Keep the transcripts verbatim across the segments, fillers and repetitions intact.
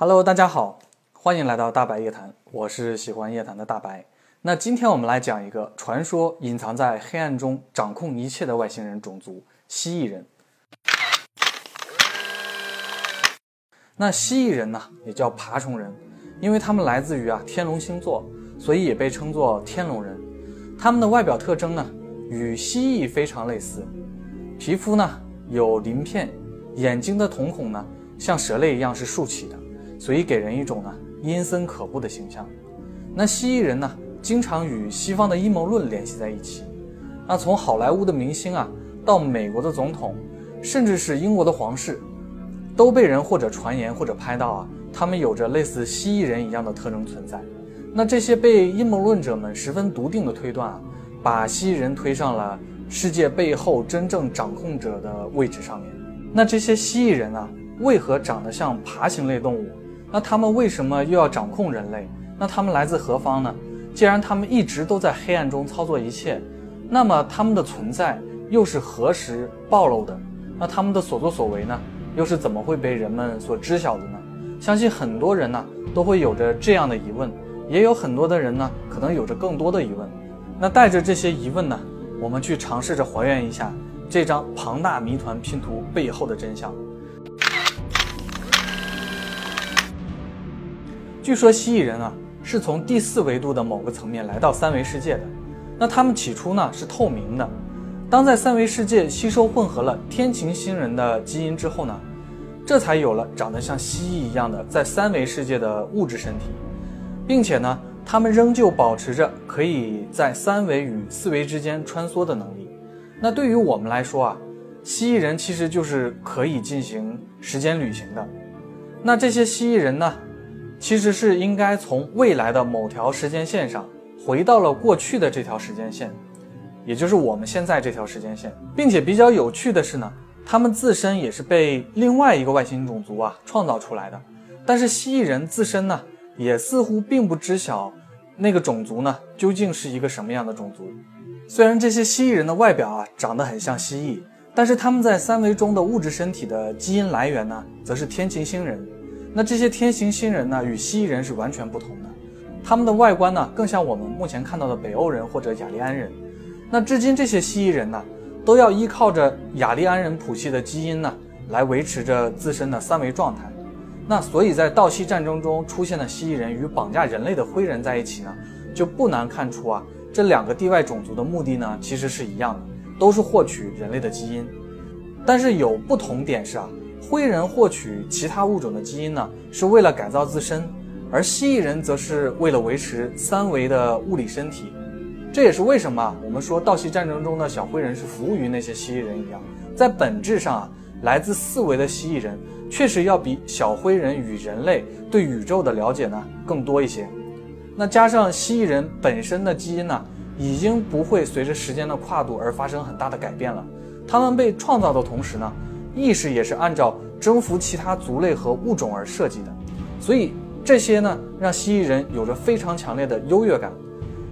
Hello， 大家好，欢迎来到大白夜谈，我是喜欢夜谈的大白。那今天我们来讲一个传说隐藏在黑暗中掌控一切的外星人种族——蜥蜴人。那蜥蜴人呢，也叫爬虫人，因为他们来自于啊天龙星座，所以也被称作天龙人。他们的外表特征呢，与蜥蜴非常类似，皮肤呢有鳞片，眼睛的瞳孔呢像蛇类一样是竖起的。所以给人一种呢阴森可怖的形象。那蜥蜴人呢，经常与西方的阴谋论联系在一起。那从好莱坞的明星啊，到美国的总统，甚至是英国的皇室，都被人或者传言或者拍到啊，他们有着类似蜥蜴人一样的特征存在。那这些被阴谋论者们十分笃定的推断啊，把蜥蜴人推上了世界背后真正掌控者的位置上面。那这些蜥蜴人啊，为何长得像爬行类动物？那他们为什么又要掌控人类？那他们来自何方呢？既然他们一直都在黑暗中操作一切，那么他们的存在又是何时暴露的？那他们的所作所为呢，又是怎么会被人们所知晓的呢？相信很多人呢，都会有着这样的疑问，也有很多的人呢，可能有着更多的疑问。那带着这些疑问呢，我们去尝试着还原一下这张庞大谜团拼图背后的真相。据说蜥蜴人啊，是从第四维度的某个层面来到三维世界的。那他们起初呢是透明的，当在三维世界吸收混合了天琴星人的基因之后呢，这才有了长得像蜥蜴一样的在三维世界的物质身体，并且呢，他们仍旧保持着可以在三维与四维之间穿梭的能力。那对于我们来说啊，蜥蜴人其实就是可以进行时间旅行的。那这些蜥蜴人呢，其实是应该从未来的某条时间线上回到了过去的这条时间线，也就是我们现在这条时间线。并且比较有趣的是呢，他们自身也是被另外一个外星种族啊创造出来的。但是蜥蜴人自身呢，也似乎并不知晓那个种族呢究竟是一个什么样的种族。虽然这些蜥蜴人的外表啊长得很像蜥蜴，但是他们在三维中的物质身体的基因来源呢，则是天琴星人。那这些天琴星人呢，与蜥蜴人是完全不同的，他们的外观呢，更像我们目前看到的北欧人或者雅利安人。那至今这些蜥蜴人呢，都要依靠着雅利安人谱系的基因呢，来维持着自身的三维状态。那所以在盗蜥战争中出现的蜥蜴人与绑架人类的灰人在一起呢，就不难看出啊，这两个地外种族的目的呢，其实是一样的，都是获取人类的基因。但是有不同点是啊，灰人获取其他物种的基因呢，是为了改造自身，而蜥蜴人则是为了维持三维的物理身体。这也是为什么我们说盗蜥战争中的小灰人是服务于那些蜥蜴人一样，在本质上啊，来自四维的蜥蜴人确实要比小灰人与人类对宇宙的了解呢更多一些。那加上蜥蜴人本身的基因呢，已经不会随着时间的跨度而发生很大的改变了。他们被创造的同时呢，意识也是按照征服其他族类和物种而设计的，所以这些呢，让蜥蜴人有着非常强烈的优越感。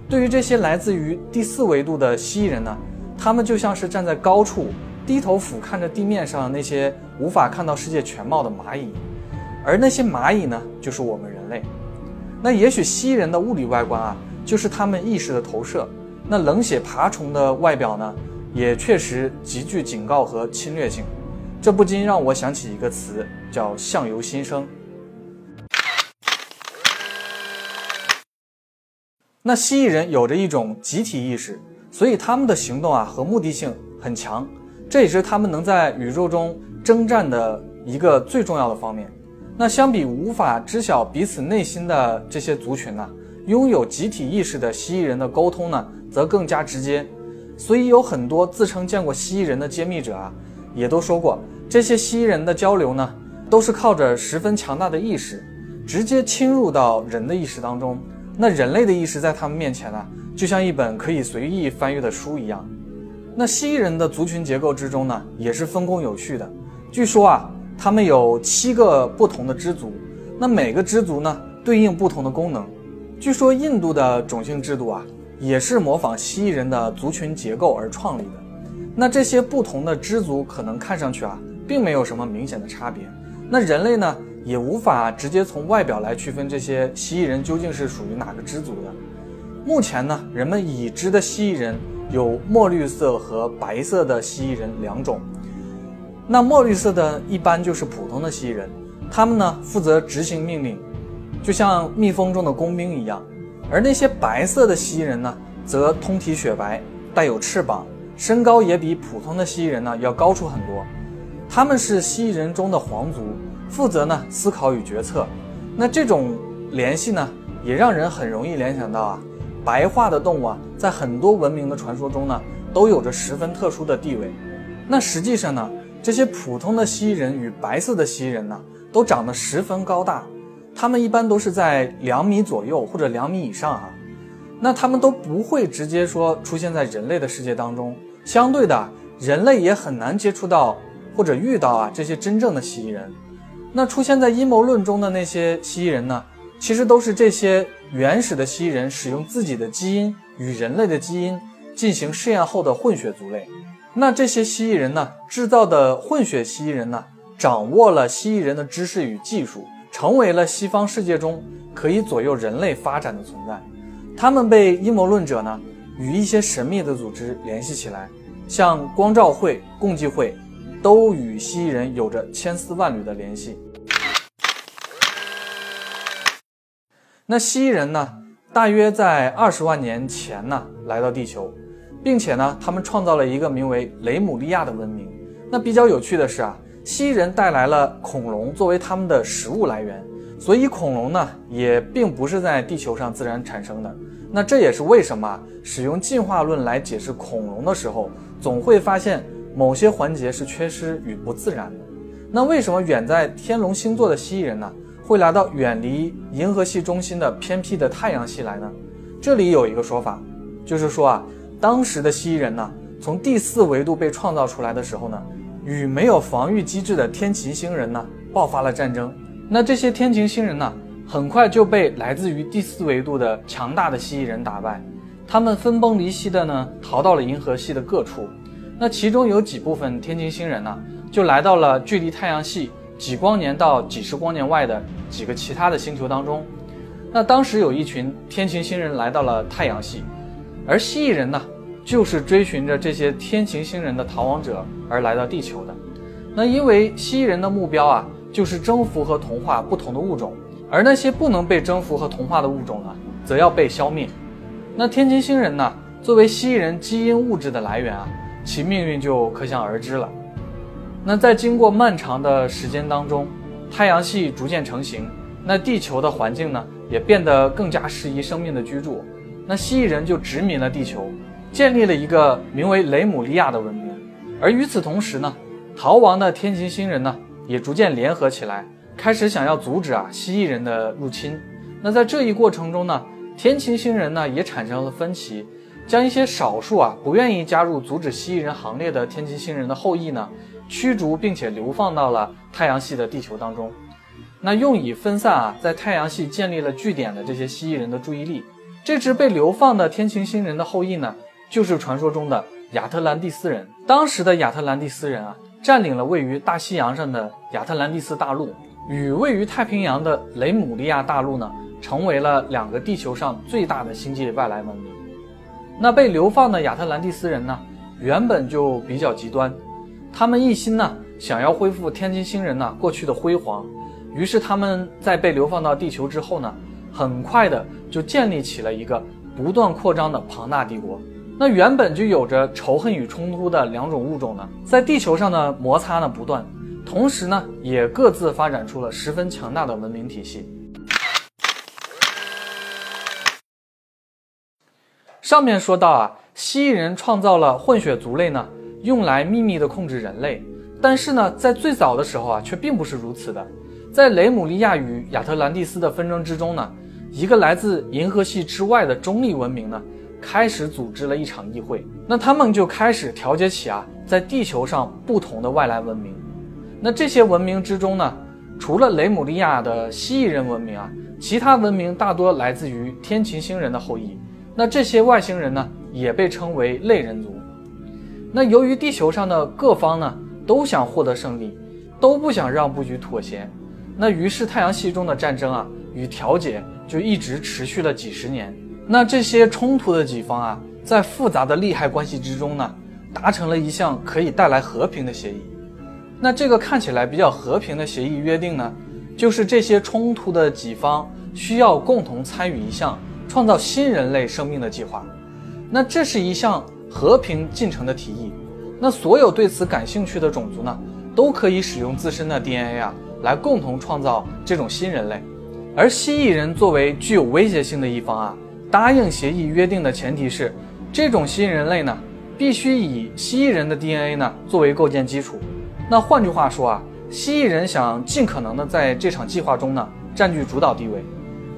对于这些来自于第四维度的蜥蜴人呢，他们就像是站在高处，低头俯瞰着地面上那些无法看到世界全貌的蚂蚁，而那些蚂蚁呢，就是我们人类。那也许蜥蜴人的物理外观啊，就是他们意识的投射。那冷血爬虫的外表呢，也确实极具警告和侵略性。这不禁让我想起一个词，叫相由心生。那蜥蜴人有着一种集体意识，所以他们的行动啊和目的性很强，这也是他们能在宇宙中征战的一个最重要的方面。那相比无法知晓彼此内心的这些族群呢，拥有集体意识的蜥蜴人的沟通呢，则更加直接。所以有很多自称见过蜥蜴人的揭秘者啊，也都说过，这些蜥蜴人的交流呢，都是靠着十分强大的意识，直接侵入到人的意识当中。那人类的意识在他们面前呢，就像一本可以随意翻阅的书一样。那蜥蜴人的族群结构之中呢，也是分工有序的。据说啊，他们有七个不同的支族，那每个支族呢，对应不同的功能。据说印度的种姓制度啊，也是模仿蜥蜴人的族群结构而创立的。那这些不同的支族可能看上去啊，并没有什么明显的差别。那人类呢，也无法直接从外表来区分这些蜥蜴人究竟是属于哪个支族的。目前呢，人们已知的蜥蜴人有墨绿色和白色的蜥蜴人两种。那墨绿色的一般就是普通的蜥蜴人，他们呢负责执行命令，就像蜜蜂中的工兵一样。而那些白色的蜥蜴人呢，则通体雪白，带有翅膀，身高也比普通的蜥蜴人呢要高出很多。他们是蜥蜴人中的皇族，负责呢思考与决策。那这种联系呢，也让人很容易联想到啊，白化的动物啊，在很多文明的传说中呢，都有着十分特殊的地位。那实际上呢，这些普通的蜥蜴人与白色的蜥蜴人呢，都长得十分高大，他们一般都是在两米左右或者两米以上啊。那他们都不会直接说出现在人类的世界当中，相对的，人类也很难接触到或者遇到啊这些真正的蜥蜴人。那出现在阴谋论中的那些蜥蜴人呢，其实都是这些原始的蜥蜴人使用自己的基因与人类的基因进行试验后的混血族类。那这些蜥蜴人呢，制造的混血蜥蜴人呢，掌握了蜥蜴人的知识与技术，成为了西方世界中可以左右人类发展的存在。他们被阴谋论者呢与一些神秘的组织联系起来，像光照会、共济会都与蜥蜴人有着千丝万缕的联系。那蜥蜴人呢，大约在二十万年前呢来到地球，并且呢他们创造了一个名为雷姆利亚的文明。那比较有趣的是啊，蜥蜴人带来了恐龙作为他们的食物来源，所以恐龙呢也并不是在地球上自然产生的。那这也是为什么使用进化论来解释恐龙的时候，总会发现某些环节是缺失与不自然的。那为什么远在天龙星座的蜥蜴人呢，会来到远离银河系中心的偏僻的太阳系来呢？这里有一个说法，就是说啊，当时的蜥蜴人呢，从第四维度被创造出来的时候呢，与没有防御机制的天琴星人呢爆发了战争。那这些天琴星人呢，很快就被来自于第四维度的强大的蜥蜴人打败，他们分崩离析的呢，逃到了银河系的各处。那其中有几部分天琴星人呢，就来到了距离太阳系几光年到几十光年外的几个其他的星球当中。那当时有一群天琴星人来到了太阳系，而蜥蜴人呢，就是追寻着这些天琴星人的逃亡者而来到地球的。那因为蜥蜴人的目标啊，就是征服和同化不同的物种，而那些不能被征服和同化的物种呢，则要被消灭。那天琴星人呢，作为蜥蜴人基因物质的来源啊，其命运就可想而知了。那在经过漫长的时间当中，太阳系逐渐成型，那地球的环境呢也变得更加适宜生命的居住。那蜥蜴人就殖民了地球，建立了一个名为雷姆利亚的文明。而与此同时呢，逃亡的天琴星人呢也逐渐联合起来，开始想要阻止啊蜥蜴人的入侵。那在这一过程中呢，天琴星人呢也产生了分歧，将一些少数啊不愿意加入阻止蜥蜴人行列的天琴星人的后裔呢驱逐，并且流放到了太阳系的地球当中。那用以分散啊在太阳系建立了据点的这些蜥蜴人的注意力。这支被流放的天琴星人的后裔呢，就是传说中的亚特兰蒂斯人。当时的亚特兰蒂斯人啊占领了位于大西洋上的亚特兰蒂斯大陆，与位于太平洋的雷姆利亚大陆呢成为了两个地球上最大的星际外来文明。那被流放的亚特兰蒂斯人呢，原本就比较极端，他们一心呢想要恢复天琴星人呢过去的辉煌，于是他们在被流放到地球之后呢，很快的就建立起了一个不断扩张的庞大帝国。那原本就有着仇恨与冲突的两种物种呢，在地球上的摩擦呢不断，同时呢也各自发展出了十分强大的文明体系。上面说到啊，蜥蜴人创造了混血族类呢，用来秘密的控制人类。但是呢，在最早的时候啊，却并不是如此的。在雷姆利亚与亚特兰蒂斯的纷争之中呢，一个来自银河系之外的中立文明呢，开始组织了一场议会。那他们就开始调节起啊，在地球上不同的外来文明。那这些文明之中呢，除了雷姆利亚的蜥蜴人文明啊，其他文明大多来自于天琴星人的后裔。那这些外星人呢，也被称为类人族。那由于地球上的各方呢，都想获得胜利，都不想让步与妥协，那于是太阳系中的战争啊与调解就一直持续了几十年。那这些冲突的几方啊，在复杂的利害关系之中呢，达成了一项可以带来和平的协议。那这个看起来比较和平的协议约定呢，就是这些冲突的几方需要共同参与一项创造新人类生命的计划。那这是一项和平进程的提议，那所有对此感兴趣的种族呢，都可以使用自身的 D N A 啊，来共同创造这种新人类。而蜥蜴人作为具有威胁性的一方啊，答应协议约定的前提是，这种新人类呢，必须以蜥蜴人的 D N A 呢作为构建基础。那换句话说啊，蜥蜴人想尽可能的在这场计划中呢，占据主导地位。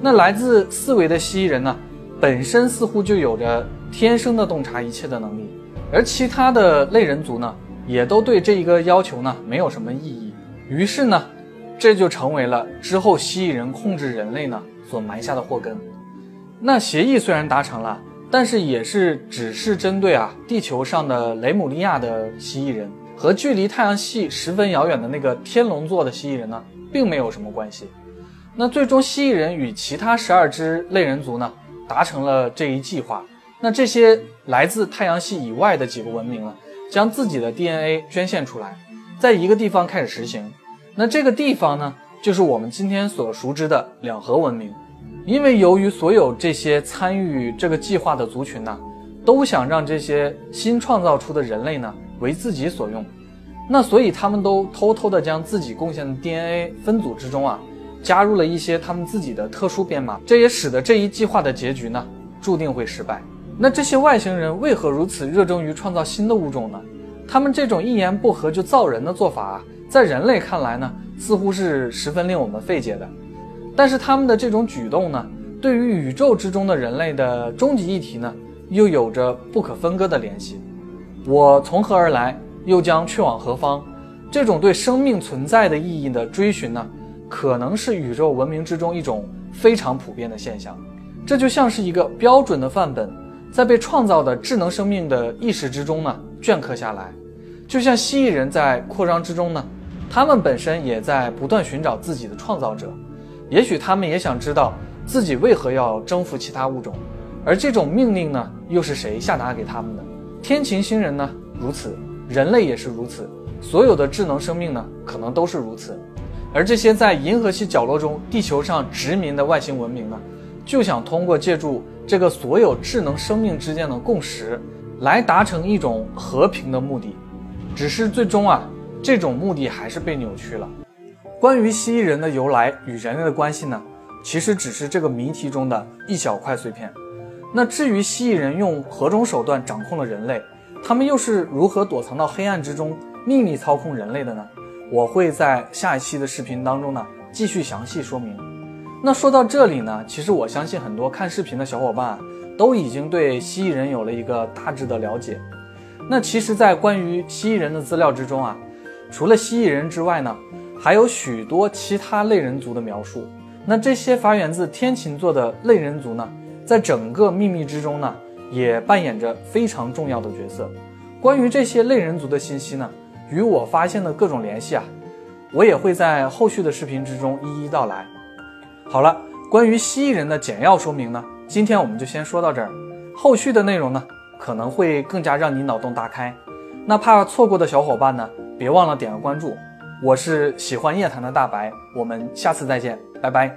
那来自四维的蜥蜴人呢，本身似乎就有着天生的洞察一切的能力，而其他的类人族呢，也都对这一个要求呢没有什么异议。于是呢，这就成为了之后蜥蜴人控制人类呢所埋下的祸根。那协议虽然达成了，但是也是只是针对啊地球上的雷姆利亚的蜥蜴人和距离太阳系十分遥远的那个天龙座的蜥蜴人呢，并没有什么关系。那最终蜥蜴人与其他十二只类人族呢，达成了这一计划。那这些来自太阳系以外的几个文明呢，将自己的 D N A 捐献出来，在一个地方开始实行。那这个地方呢，就是我们今天所熟知的两河文明。因为由于所有这些参与这个计划的族群呢，都想让这些新创造出的人类呢为自己所用，那所以他们都偷偷的将自己贡献的 D N A 分组之中啊，加入了一些他们自己的特殊编码，这也使得这一计划的结局呢注定会失败。那这些外星人为何如此热衷于创造新的物种呢？他们这种一言不合就造人的做法啊，在人类看来呢，似乎是十分令我们费解的。但是他们的这种举动呢，对于宇宙之中的人类的终极议题呢，又有着不可分割的联系。我从何而来，又将去往何方？这种对生命存在的意义的追寻呢，可能是宇宙文明之中一种非常普遍的现象。这就像是一个标准的范本，在被创造的智能生命的意识之中呢镌刻下来。就像蜥蜴人在扩张之中呢，他们本身也在不断寻找自己的创造者，也许他们也想知道自己为何要征服其他物种，而这种命令呢又是谁下达给他们的。天琴星人呢如此，人类也是如此，所有的智能生命呢可能都是如此。而这些在银河系角落中地球上殖民的外星文明呢，就想通过借助这个所有智能生命之间的共识来达成一种和平的目的。只是最终啊，这种目的还是被扭曲了。关于蜥蜴人的由来与人类的关系呢，其实只是这个谜题中的一小块碎片。那至于蜥蜴人用何种手段掌控了人类，他们又是如何躲藏到黑暗之中秘密操控人类的呢？我会在下一期的视频当中呢继续详细说明。那说到这里呢，其实我相信很多看视频的小伙伴、啊、都已经对蜥蜴人有了一个大致的了解。那其实在关于蜥蜴人的资料之中啊，除了蜥蜴人之外呢，还有许多其他类人族的描述。那这些发源自天琴座的类人族呢，在整个秘密之中呢也扮演着非常重要的角色。关于这些类人族的信息呢，与我发现的各种联系啊，我也会在后续的视频之中一一道来。好了，关于蜥蜴人的简要说明呢，今天我们就先说到这儿。后续的内容呢，可能会更加让你脑洞大开。那怕错过的小伙伴呢，别忘了点个关注。我是喜欢夜谈的大白，我们下次再见，拜拜。